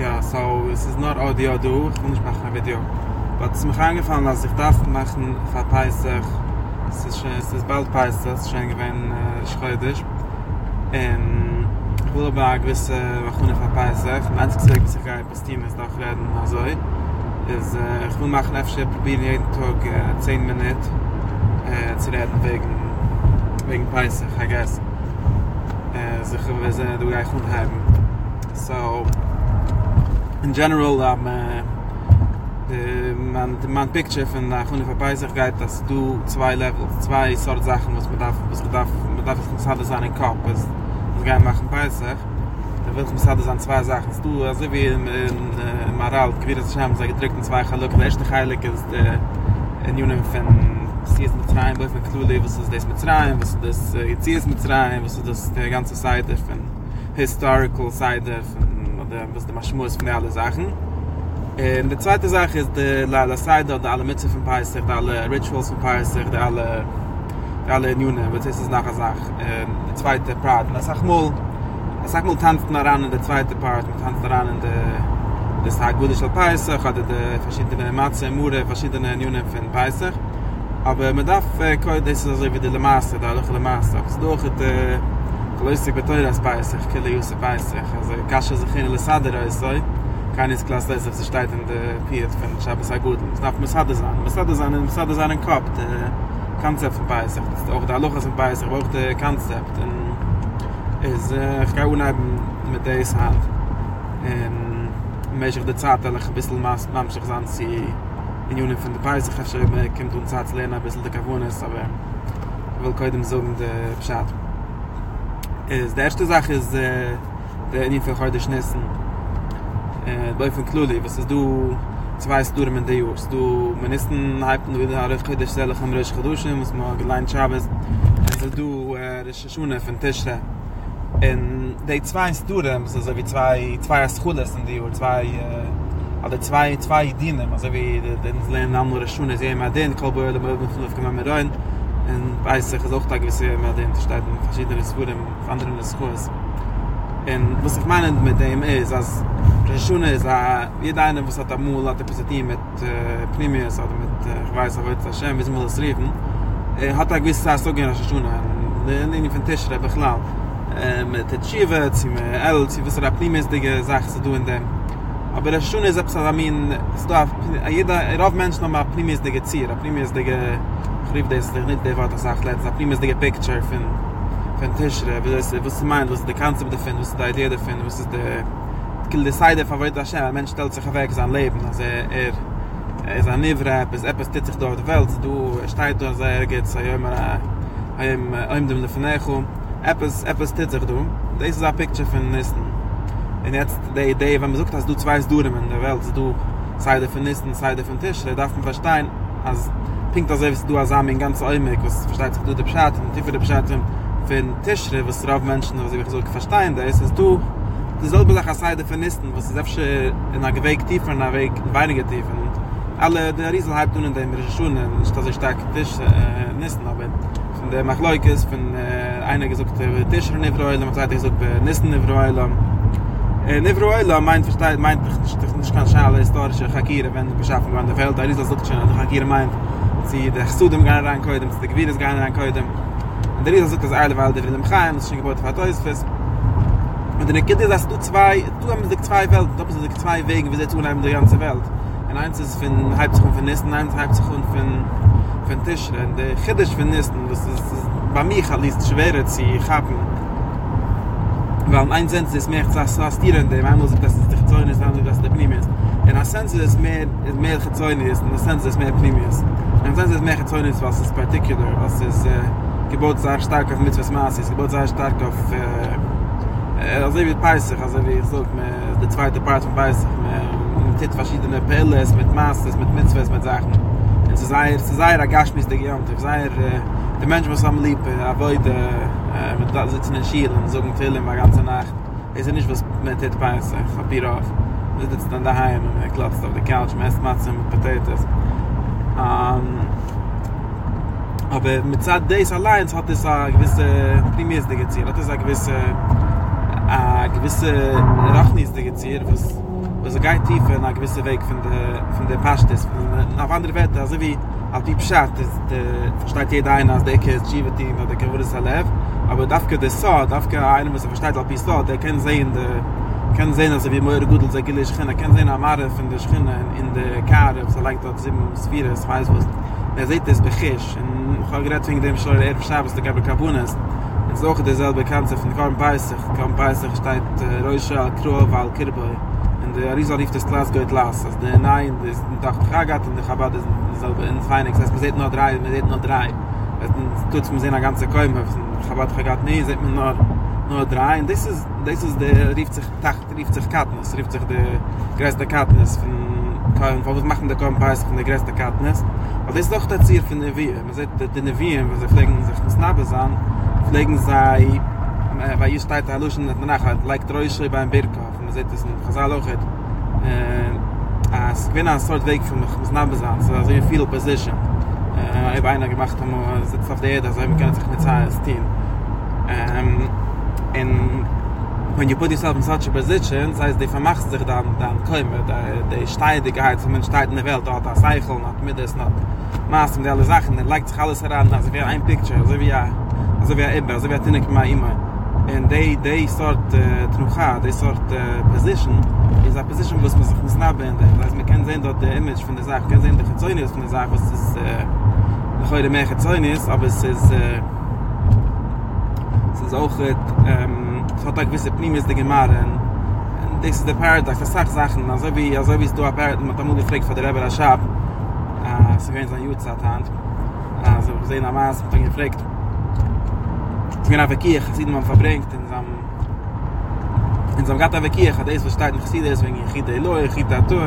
Ja, so es ist nur Audio durch und ich mache ein Video. Aber es ist mir eingefallen, dass ich darf machen für Peisach. Es ist bald Peisach, es ist schön gewesen, schreudig. Und ich will aber eine gewisse Wachune für Peisach. Am einzigen Tag, bis ich gehe, bis Team ist auch reden und so. Ich will machen, ich probiere jeden Tag 10 Minuten zu reden wegen Peisach, I guess. Sicher, wir sind gleich unheimlich. So, in general, man picture von der Chune Verpeisigkeit, dass du zwei Levels, zwei Sorten Sachen, was man darf es nicht sein im Kopf, was man gerne machen Peisach, dann will ich mich an zwei Sachen, du, also wie in Maral, Quiris Hashem, sie gedrückt in zwei Chaluk, der erste Heilig ist in Juni von sie ist mit rein, bleibt mit Kluli, was ist das mit rein, was ist das Geziehes mit rein, was ist das die ganze Seite von historical Seite von, oder was der Maschmus von alle Sachen. Und die zweite Sache ist die Seite oder alle Mütze von Peisach, alle Rituals von Peisach, alle Nune, was ist das nachher Sache. Die zweite Part, und ich sag mal, tanzt man ran in der zweite Part, man tanzt ran in der das Hagudische Peisach, oder die verschiedene Matze, Mure, verschiedene Nune von Peisach. Aber man darf können, das ist also wie die Lamasse, da durch die Lamasse. Es ist durch die Lösung beteuertes Peisach, keine Jusser Peisach. Also Kasche sich in der Sadera ist so, keine ist Klasse, dass sie steht in der Piet von Schabbos HaGudel. Es darf Messade sein, Messade sein im Kopf, das Konzept von Peisach. Das ist auch der Alochas von Peisach, aber auch das Konzept. Und ich kann unheimlich mit dieser Hand. Und wenn ich die Zeit ein bisschen manchmal sein, sie in Juni von der Peisach, ich habe schon kommt Zeit zu lernen, ein bisschen der Kavonis, aber ich will heute sagen, der Bescheid. Die erste Sache ist, der Inin von heute schnissen. Der Boi von Kluli, was ist du, zwei Stunden in der Jür. Du, man ist ein Halbten, du wieder auf Kiddisch, selig am Risch geduschen, muss man geleint Schabes. Also du, Risch Schune von Tischre. Und die zwei Stunden, also wie zwei Schules in der Jür, also zwei Dienen, also wie das Lernen anderer Schuhe, sie haben Adin, Kolböre, der Möbel von Lufke, man mit rein, und weiß ich, es auch da gewisse Adin, das steht in verschiedenen Schuhen, auf anderen Schuhen. Und was ich meine mit dem ist, dass die Schuhe ist, jeder eine, was hat Amul, hat ein Positiv mit Primus, oder mit, ich weiß, aber jetzt Hashem, wie sie mal das riefen, hat eine gewisse Zeit so gerne Schuhe, und in den Tisch, aber klar, mit der Tschive, sie mit El, sie wissen, dass Primus die Sache zu tun, aber das Schöne ist, dass jeder Mensch noch ein primäres Ziel, ein primäres, ich rief das nicht, der war das auch letztens, ein primäres Picture von Tischre, was sie meint, was sie die Kanzel befindet, was sie die Idee befindet, was sie die Seite von Wörter Hashem, ein Mensch stellt sich weg sein Leben, also er ist ein Nivra, etwas tut sich durch die Welt, du steigst durch, er geht zu einem Lefenecho, etwas tut sich durch, das ist ein Picture von Nissen. Und jetzt die Idee, wenn man sagt, dass du zwei Duren in der Welt, dass du Seite von Nissen, Seite von Tisch, da darf man verstehen, als pinkt das selbst du als Amin ganz äumig, was versteht sich du der Bescheid, und tiefer der Bescheid von Tisch, was drauf Menschen, was ich so verstehen, da ist es du, dieselbe Sache als Seite von Nissen, was ist selbst in einem Weg tiefer, in einem Weg weniger tiefer. Und alle, der Rieselhalb tun in den Schuhen, nicht dass ich stark Tisch, Nissen, aber von der Machleukes, von einer gesagt, Tisch, Nivroelam, und zweiter gesagt, Nissen, Nivroelam. Nivroela meint nicht ganz schnell historische Chakire, wenn die Beschaffung an der Welt, da ist das Lutschen, und die Chakire meint, sie der Chsudem gerne reinkäutem, sie der Gewirres gerne reinkäutem, und der Riesa sagt, dass alle Wälder will im Chaim, das ist ein Gebot von Hatoisfest, und dann gibt es, dass du haben sich zwei Welten, du haben sich zwei Wege, wie sie tun haben die ganze Welt, und eins ist von Halbzeichen von Nissen, eins Halbzeichen von Tischre, und der Chiddisch von Nissen, das ist bei mir halt schwerer zu haben, weil in einem Sinne ist mehr das Tierende, in einem Sinne ist das Gezäune, in einem Sinne ist das Primis. In einem Sinne ist mehr Gezäune, in einem Sinne ist mehr Primis. In einem Sinne ist mehr Gezäune, was ist particular, was ist Gebot sehr stark auf Mitzvahs Maße, Gebot sehr stark auf, also wie Peisach, also wie ich sage, die zweite Part von Peisach, mit verschiedenen Pelles, mit Maße, mit Mitzvahs, mit Sachen. Es ist sehr agashmisch, der Geomt, sehr, der Mensch muss am lieb, avoide, mit da sitzen in Schielen, sogen Film die ganze Nacht. Es ist nicht was mit der Peisach, Papier auf. Man sitzt dann daheim und man klotzt auf der Couch, man isst Matzen mit Potatoes. Aber mit Zeit Days allein hat es eine gewisse primäre Ziel, hat es eine gewisse eine gewisse Rachnis da gibt hier, was geht tief in einen gewissen Weg von der Pashtis. Auf andere Werte, also wie auf die Pshat, versteht jeder einen, als der Ecke ist Schivetim, oder der Ecke wurde es Alev, aber dafke der Saad, dafke einer, was versteht auf die Saad, der kann sehen, also wie Moira Gudel, der Gile Schchina, kann sehen Amare von der Schchina in der Kare, so leicht dort 7-4, es weiß was, der sieht das Bechisch, und ich habe gerade wegen dem Scheuer Erf Schabes, der Gaber Kabunas, ist auch derselbe Kanzel von Korn Peisach steht Reusha, Al-Krov, Al-Kirboi, und der Arizal rief das Glas geht las, also der Nein, das ist ein Tag Chagat, und der Chabad ist derselbe in Feinig, das heißt, man sieht nur drei, das tut man sehen eine ganze Käume, Chabad Chagat, nee, sieht man nur drei, und das ist der rief sich der größte Katniss von was machen der Korn Peisach von der größte Katniss, aber das ist doch das Ziel von Neviim, man sieht, die Neviim, wenn sie pflegen sich das Nabes an, legen sei weil ihr steht da luschen danach like Treusche beim Birkhof und seit das Gazaloget as wenn eine Art Weg von Namensatz also in viel position ich beinahe gemacht haben sitzt auf der Erde also ich kann sich nicht sagen ist team and when you put yourself in such a position says they vermachst sich dann kommen der Steidigkeit von Menschheit in der Welt da Cycle not mit ist not maß und alle Sachen dann legt sich alles heran also wie ein picture so wie Tinnik immer and they sort Tnucha, they sort position is a position was man sich muss nachbenden also man kann sehen dort der Image von der Sache kann sehen der Gezäunis von der Sache was ist noch heute mehr Gezäunis aber es ist auch es hat eine gewisse Primis der Gemaren and this is the paradox das sagt Sachen also wie es du ein Paradox man hat einmal gefragt von der Rebbe Rashab so wie es an Jutzat hat also wir sehen am Maas man hat gefragt ich bin auf der Kirche, das sieht man verbringt in so einem Gatt auf der Kirche, hat es versteht mich sie deswegen, ich hitte Eloi, ich hitte Atur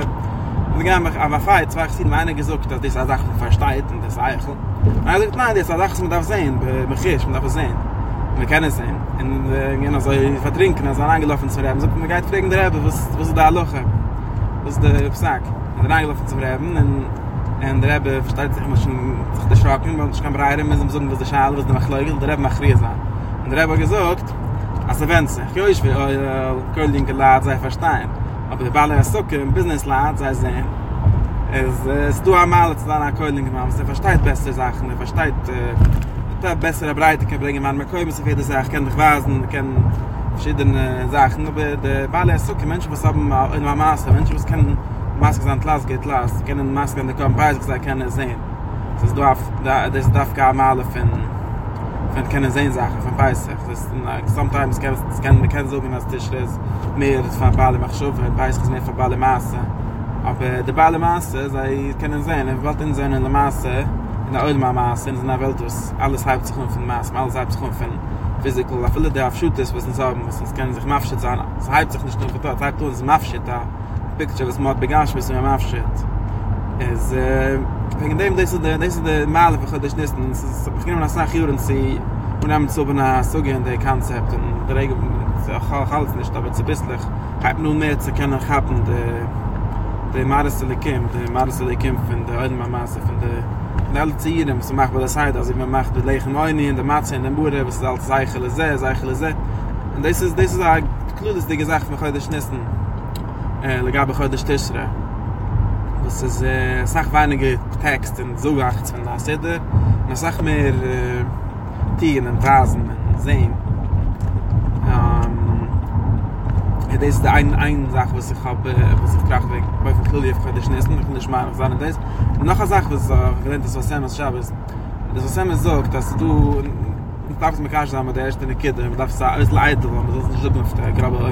und ich habe mich auf der Feier, zwei Gesiden, einer gesagt, dass das eine Sache versteht und das Eichel und er sagt, nein, das ist eine Sache, man darf sehen, man kann es sehen und so vertrinken, also angelaufen zu Reben, so man geht fragen der Reben, was ist der Aloche, was ist der Psaak und er angelaufen zu Reben und der Rebbe versteht sich immer schon sich zu schrocken, weil ich kann bereiten, wenn sie sagen, was der Schale, was der Machleugel, der Rebbe mag Chriya sein. Und der Rebbe hat gesagt, als er wendet sich, ja, ich will euer Köllinke Lad, sei verstehen. Aber die Baller ist so, im Business-Lad, sei sehen. Es ist du einmal, zu deiner Köllinke Mann, sie versteht bessere Sachen, sie versteht bessere Breite, kann bringen, man kann sich jede Sache, kann dich wasen, kann verschiedene Sachen. Aber die Baller ist so, Menschen, die haben in der Maße, Menschen, die können Maske sind las geht las kennen Maske an der Kompreis gesagt kann sehen das darf das darf gar mal wenn keine sehen Sachen von Preis das sometimes kann so genannt das ist mehr verbale Machshov und Preis ist mehr verbale Masse aber die verbale Masse sei können sehen was in seiner Masse in der Ulma Masse in der Welt das alles halb sich von Masse alles halb sich von physical level der shoot das was sagen das kann sich mafshit sein das halb sich nicht total halb tun das mafshit da picture is not begash with some afshit is wegen dem this is the male for this nisten this is beginning on a year and see when I'm so bana so again the concept and the regel halt nicht aber zu bisslich halb nur mehr zu können haben der Marcel Kim von der alten Mama von der Alzheimer so macht das halt also man macht mit legen Weine in der Matze in der Bude was halt sei gelese and this is a clueless die gesagt von heute nisten legab heute Tisra das ist sachweinige Text und so acht von der Seite na sag mir Tieren und Rasen und sehen das ist eine Sache was ich habe was ich trage bei Verklief heute Tisra und nicht mal sagen das noch eine Sache was gelernt das was Sam Shabbos das was Sam sagt dass du darfst mir gar sagen der erste Kinder darfst alles leiden aber das ist nicht so stark aber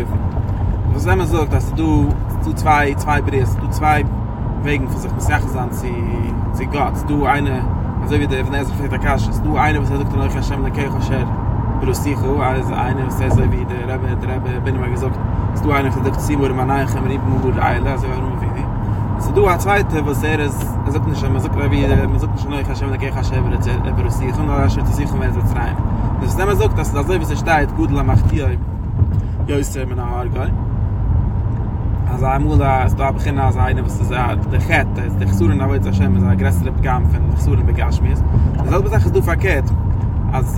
was immer sagt, dass du zwei Brüste, du zwei Wegen für sich Sachen sind, sie Gott. Du eine, also wie der Ebenezer von der Kasch, du eine, was sagt, der Hashem, der Keich Asher, Berustichu, also eine, was sagt, wie der Rebbe, bin ich mal gesagt, du eine, was sagt, sie wurde man eigentlich, man rieb, man wurde Eile, also warum ich nicht. Also du, eine zweite, was ist, er sagt nicht, man sagt nicht, der Hashem, der Keich Asher, Berustichu, und er schürt sich, wenn sie rein. Das ist immer sagt, dass das so, wie sie steht, Gudla macht hier, ja, ist ja, mein Haargeil. Also amula ist da beginnen als eine was der Ghet der gesuren arbeit Hashem ist der größere Begam von gesuren Begashmis. Dasselbe Sache ist du verkehrt als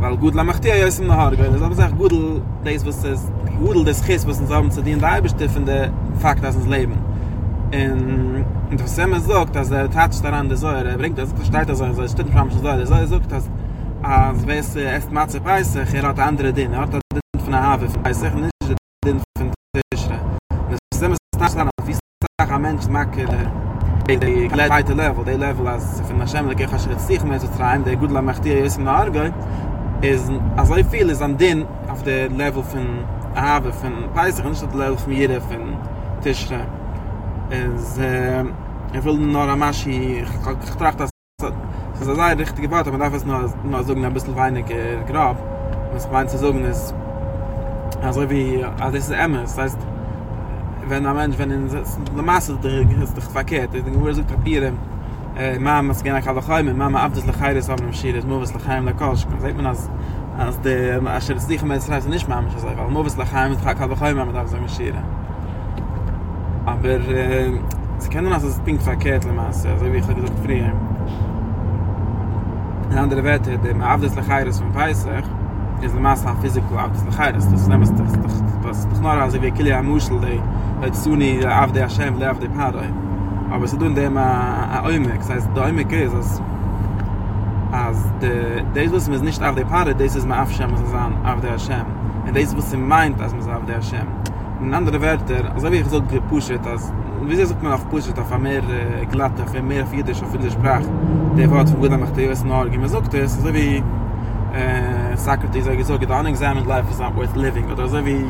ועל גודל המחתי היה יסם נהר, זה בזך גודל דס חיס, וסנזם צדין דאבשת, פנדה פקט אסנס לייבן. Und was immer sagt, dass tatsch daran der Säure bringt, dass steht der Säure, das stimmt schon Säure, der Säure sagt, dass als weiß erst Matze Peisach, hat andere Dinge, hat den von der Hafe von Peisach, nicht den von Tischre. Das immer tatsch daran, wie sagt ein Mensch, mag die gleiche Level, die Level, als von Hashem, der Kirche schritt sich mehr zu treiben, der Gudla Machtir ist in der Argei, ist also viel ist an den auf der Level von Hafe von Peisach, nicht auf der Level von jeder von Tischre. Es will nur am Aschi, ich trage das, es ist ein sehr richtiges Wort, aber man darf es nur sagen, ein bisschen weinig grab. Was ich meine zu sagen ist, also wie, also es ist immer, das heißt, wenn ein Mensch, wenn eine Masse ist, ist verkehrt, ich denke, wir sind Papiere, Mama, es gehen nach Hause, Mama, ab das Lechai, das haben wir im Schirr, es muss Lechai im Lekosch, man sieht man, als der, als er sich immer schreibt, nicht Mama, ich sage, weil muss Lechai, mit Lechai, Mama, darf es im Schirr. Aber sie kennen das, es klingt verkehrt, also wie ich gesagt habe, früher. In anderen Werte, der Avdes Lechairis von Peisach ist der Maße an Physical Avdes Lechairis. Das ist doch nur, also wie Kili Amuschel, die Zuni, Avde Hashem, die Avde Padoi. Aber sie tun dem ein Oimek, das heißt, der Oimek ist, als das wissen wir es nicht Avde Padoi, das ist mein Avshem, das ist ein Avde Hashem. Und das wissen wir meint, als man es Avde Hashem. In andere Wörter, also wie ich gesagt habe, gepusht, also wie sagt man auch gepusht, auf eine mehr glatte, auf eine mehr Fiedisch, auf eine Sprache, die Wort von Gudla Machtir ist in Ordnung. Man sagt es, also wie Socrates hat gesagt, that unexamined life is not worth living, oder also wie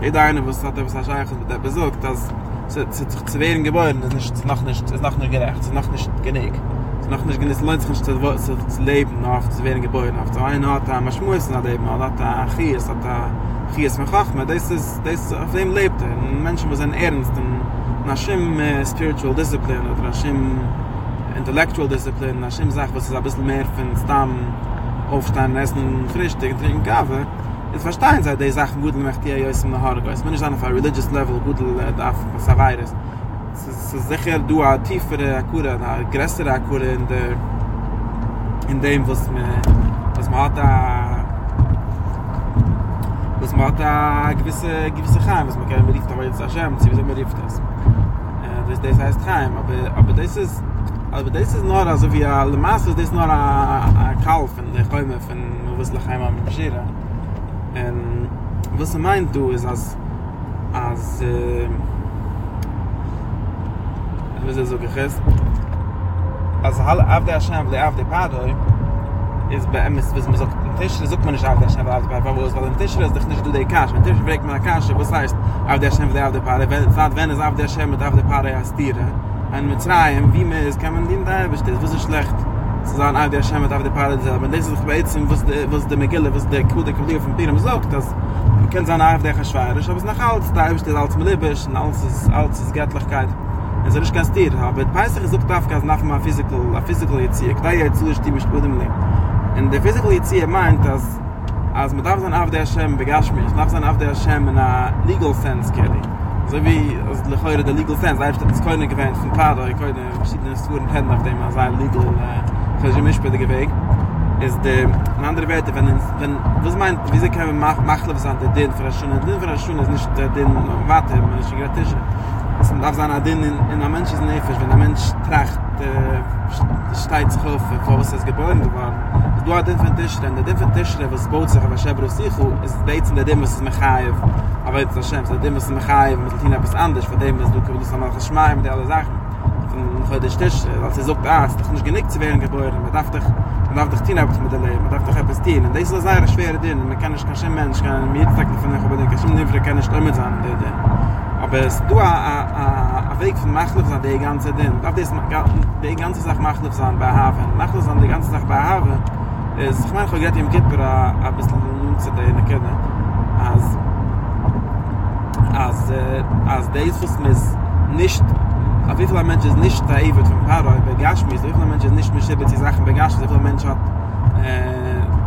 jeder eine, was hat etwas erscheichert, der besagt, dass sich zu wehren geboren ist noch nicht gerecht, ist noch nicht genug. Es ist noch nicht genug, es lohnt sich nicht zu leben, auf zu wehren geboren, auf zu einen hat ein Maschmuss in der Leben, hat ein Achilles, hat ein Chies von Chachma, das ist, auf dem lebt er. Und Menschen müssen ernst, und Hashem spiritual discipline, oder Hashem intellectual discipline, und Hashem sagt, was ist ein bisschen mehr von Stamm, aufstehen, essen, frühstück, trinken, Kaffee. Jetzt verstehen sie, die Sachen gut, die möchte ich jetzt in der Haare gehen. Es ist nicht auf einem religious level, gut, auf was er weiß. Es ist sicher, du eine tiefere Akkure, eine größere Akkure in dem, was man hat, was man hat eine gewisse Chaim, was man kann berieft, aber jetzt Hashem, sie wissen, man rieft das. Das heißt Chaim, aber das ist, nur, also wie alle Masse, das ist nur ein Kalf in der Chäume von Wusla Chaim am Bashira. Und was man meint, du, ist als wie sie so gechist, als Avde Hashem, die Avde Padoi, is bei ems was man sagt im Tisch sucht man nicht auf der Scheibe auf der Paare was im Tisch ist doch nicht du der Kasch im Tisch weg man Kasch was heißt auf der Scheibe auf der Paare wenn es auf der Scheibe auf der Paare hast dir ein mit rein wie man es kann man den da bestimmt was ist schlecht zu sagen auf der Scheibe auf der Paare aber das ist beits was der Megille was der Kude Kude von Piram sagt das kann sein auf der Schweiz aber es nach alt da ist als Libisch und als Göttlichkeit also ich kann dir aber Peisach sucht auf ganz nach mal physical jetzt ich da jetzt zustimmen stimmen in the physical Yitzhak meint, dass als man darf sein auf der Hashem begasch mich, darf sein auf der Hashem in a legal sense kelly. So wie als lechoire der legal sense, selbst das keine gewähnt von Pader, ich kann verschiedene Sturen hätten auf dem als ein legal Regime später geweg. Ist der andere Werte, wenn was meint, wie sie können machen was an der den für schon ist nicht der den warte, man ist gratis. Es darf sein den in a Mensch ist nefisch, wenn der Mensch tracht steigt sich auf, vor was es geboren geworden. Du hat den von Tischre, und der von Tischre, was baut sich auf Hashem Rusichu, ist beizend der Dimmels Mechaev, aber jetzt Hashem, der Dimmels Mechaev, mit Latina etwas anders, von dem, was du kannst einmal geschmeißen, mit alle Sachen, von Chodesh Tischre, als sie sagt, es darf nicht genickt zu werden geboren, man darf dich tun etwas mit dem Leben, man darf dich etwas tun, und das ist eine schwere Dinge, man kann nicht kein Mensch, kann mir sagen, kann nicht immer sein, aber es du a Weg von Machlef sein, die ganze Dinge, die ganze Sache Machlef sein bei Haven, Machlef sein, die ganze Sache bei Haven, es ich meine, ich habe gerade im Kippur ein bisschen אצל נקנה, als der Jesus mis nicht auf wie viele Menschen ist nicht der Ewert von Paroi begaschmiss, auf wie viele Menschen ist nicht mit Schibbezi Sachen begaschmiss, auf wie viele Menschen hat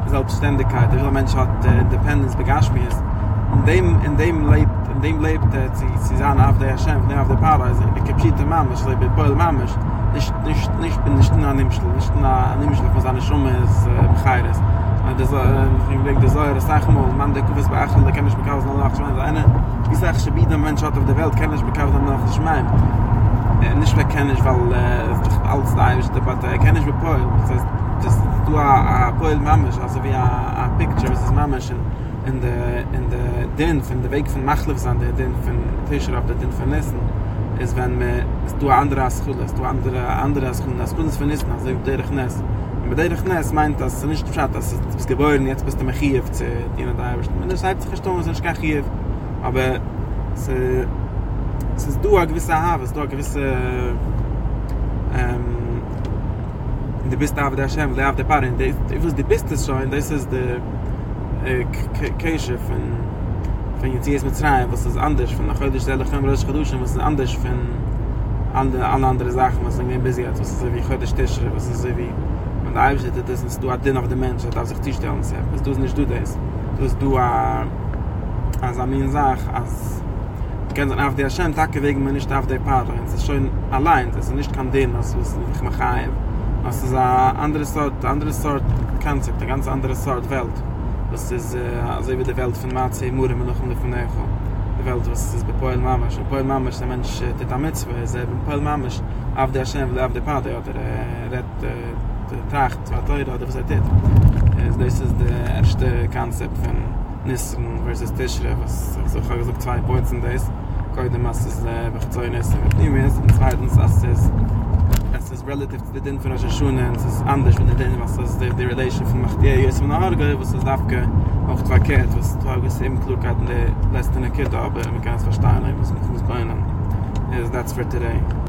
Selbstständigkeit, auf wie viele Menschen hat Independence begaschmiss. In dem lebt sie sahen auf der Hashem, auf der Paroi, die kapschite Mamesh, die bepoil Mamesh, nicht bin nicht nur an Nimschel von seiner Schumme ist Bechayres. Ich denke, das soll mal, man, der Kuf ist beachtet, der kann nicht bekaufen, der kann nicht bekaufen, ich sage, jeder Mensch hat auf der Welt kann nicht bekaufen, der kann nicht schmein. Nicht mehr kann ich, weil es doch alles da ist, aber er kann nicht mehr Poil. Das heißt, das du ein Poil-Mamesh, also wie ein Picture, das ist Mamesh in der Dinf, in der Weg von Machlefs an der Dinf, in Tischer auf der Dinf von Nissen, ist, wenn du eine andere Schule, das Kunde ist von Nissen, also auf der Rechnes. Und bei der Rechnes meint, dass es nicht bescheid, dass du bist geboren, jetzt bist du mit Kiew, zu dir und da bist. Wenn du schreibst, es ist kein Kiew. Aber es ist du eine gewisse Haare, es ist du eine gewisse du bist auf der Hashem, auf der Paare, und if es die bist es schon, das ist die Kirche von Yetzias Mitzrayim, was ist anders, von der Chodesh Telechem Rosh Chodushim, was ist anders von allen anderen Sachen, was irgendwie bis jetzt, was ist so wie Chodesh Tishri, was ist so wie, wenn der Eibschit ist, ist du ein Dinn auf den Menschen, auf sich zustellen, was du nicht du das, du als Amin sagt, als wir können auf der Hashem Tage wegen mir nicht auf der Partner. Es ist schon allein, es ist nicht kein Ding, das ist nicht Machaim. Das ist eine andere Sort Konzept, eine ganz andere Sort Welt. Das ist also wie die Welt von Matze, Mure, Meluch und Lefunecho. Die Welt, was ist bei Poel Mamesh. Poel Mamesh, der Mensch, der Tamitzwe, ist eben Poel Mamesh auf der Hashem, auf der Partner, oder der Tracht, was teuer, oder was er tät. Das ist der erste Konzept von Nissen versus Tischre, was so ich habe gesagt, 2 Points in das. Koidem, als es Bechzoi Nissen wird nie mehr ist. Und zweitens, es ist relativ zu den von Rosh Hashanah, es ist anders von den, was es die Relation von Machtier, Jöse von Arge, was es dafke auch verkehrt, was du hast eben Klugheit in der letzten Kitte, aber man kann es verstehen, was man muss beinen. That's for today.